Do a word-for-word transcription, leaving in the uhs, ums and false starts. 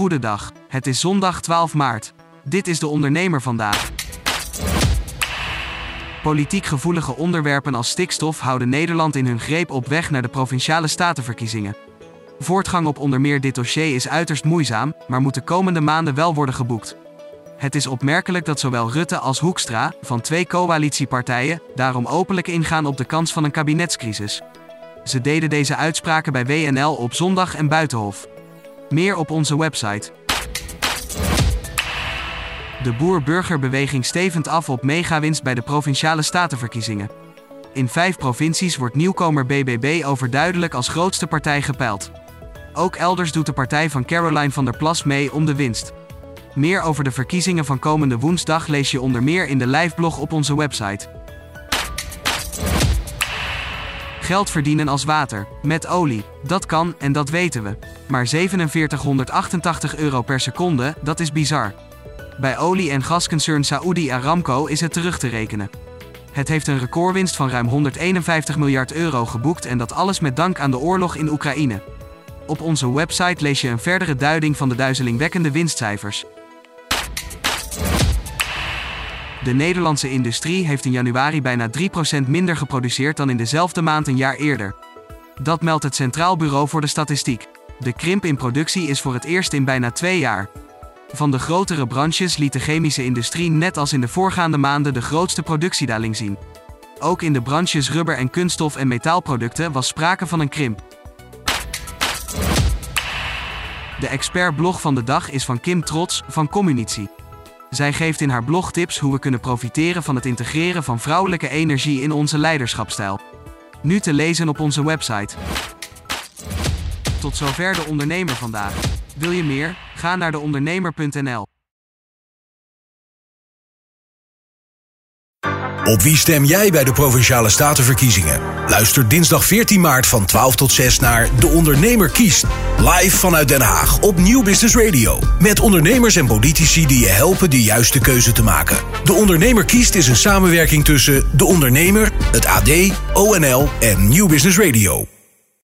Goedendag, het is zondag twaalf maart. Dit is De Ondernemer vandaag. Politiek gevoelige onderwerpen als stikstof houden Nederland in hun greep op weg naar de provinciale statenverkiezingen. Voortgang op onder meer dit dossier is uiterst moeizaam, maar moet de komende maanden wel worden geboekt. Het is opmerkelijk dat zowel Rutte als Hoekstra, van twee coalitiepartijen, daarom openlijk ingaan op de kans van een kabinetscrisis. Ze deden deze uitspraken bij W N L op zondag en Buitenhof. Meer op onze website. De Boer-Burgerbeweging stevend af op megawinst bij de provinciale statenverkiezingen. In vijf provincies wordt nieuwkomer B B B overduidelijk als grootste partij gepeild. Ook elders doet de partij van Caroline van der Plas mee om de winst. Meer over de verkiezingen van komende woensdag lees je onder meer in de liveblog op onze website. Geld verdienen als water, met olie, dat kan en dat weten we. Maar zevenveertighonderdachtentachtig euro per seconde, dat is bizar. Bij olie- en gasconcern Saudi Aramco is het terug te rekenen. Het heeft een recordwinst van ruim honderdeenenvijftig miljard euro geboekt en dat alles met dank aan de oorlog in Oekraïne. Op onze website lees je een verdere duiding van de duizelingwekkende winstcijfers. De Nederlandse industrie heeft in januari bijna drie procent minder geproduceerd dan in dezelfde maand een jaar eerder. Dat meldt het Centraal Bureau voor de Statistiek. De krimp in productie is voor het eerst in bijna twee jaar. Van de grotere branches liet de chemische industrie net als in de voorgaande maanden de grootste productiedaling zien. Ook in de branches rubber en kunststof en metaalproducten was sprake van een krimp. De expertblog van de dag is van Kim Trots, van Communitie. Zij geeft in haar blog tips hoe we kunnen profiteren van het integreren van vrouwelijke energie in onze leiderschapsstijl. Nu te lezen op onze website. Tot zover De Ondernemer vandaag. Wil je meer? Ga naar de ondernemer punt n l. Op wie stem jij bij de Provinciale Statenverkiezingen? Luister dinsdag veertien maart van twaalf tot zes naar De Ondernemer Kiest. Live vanuit Den Haag op New Business Radio. Met ondernemers en politici die je helpen de juiste keuze te maken. De Ondernemer Kiest is een samenwerking tussen De Ondernemer, het A D, O N L en New Business Radio.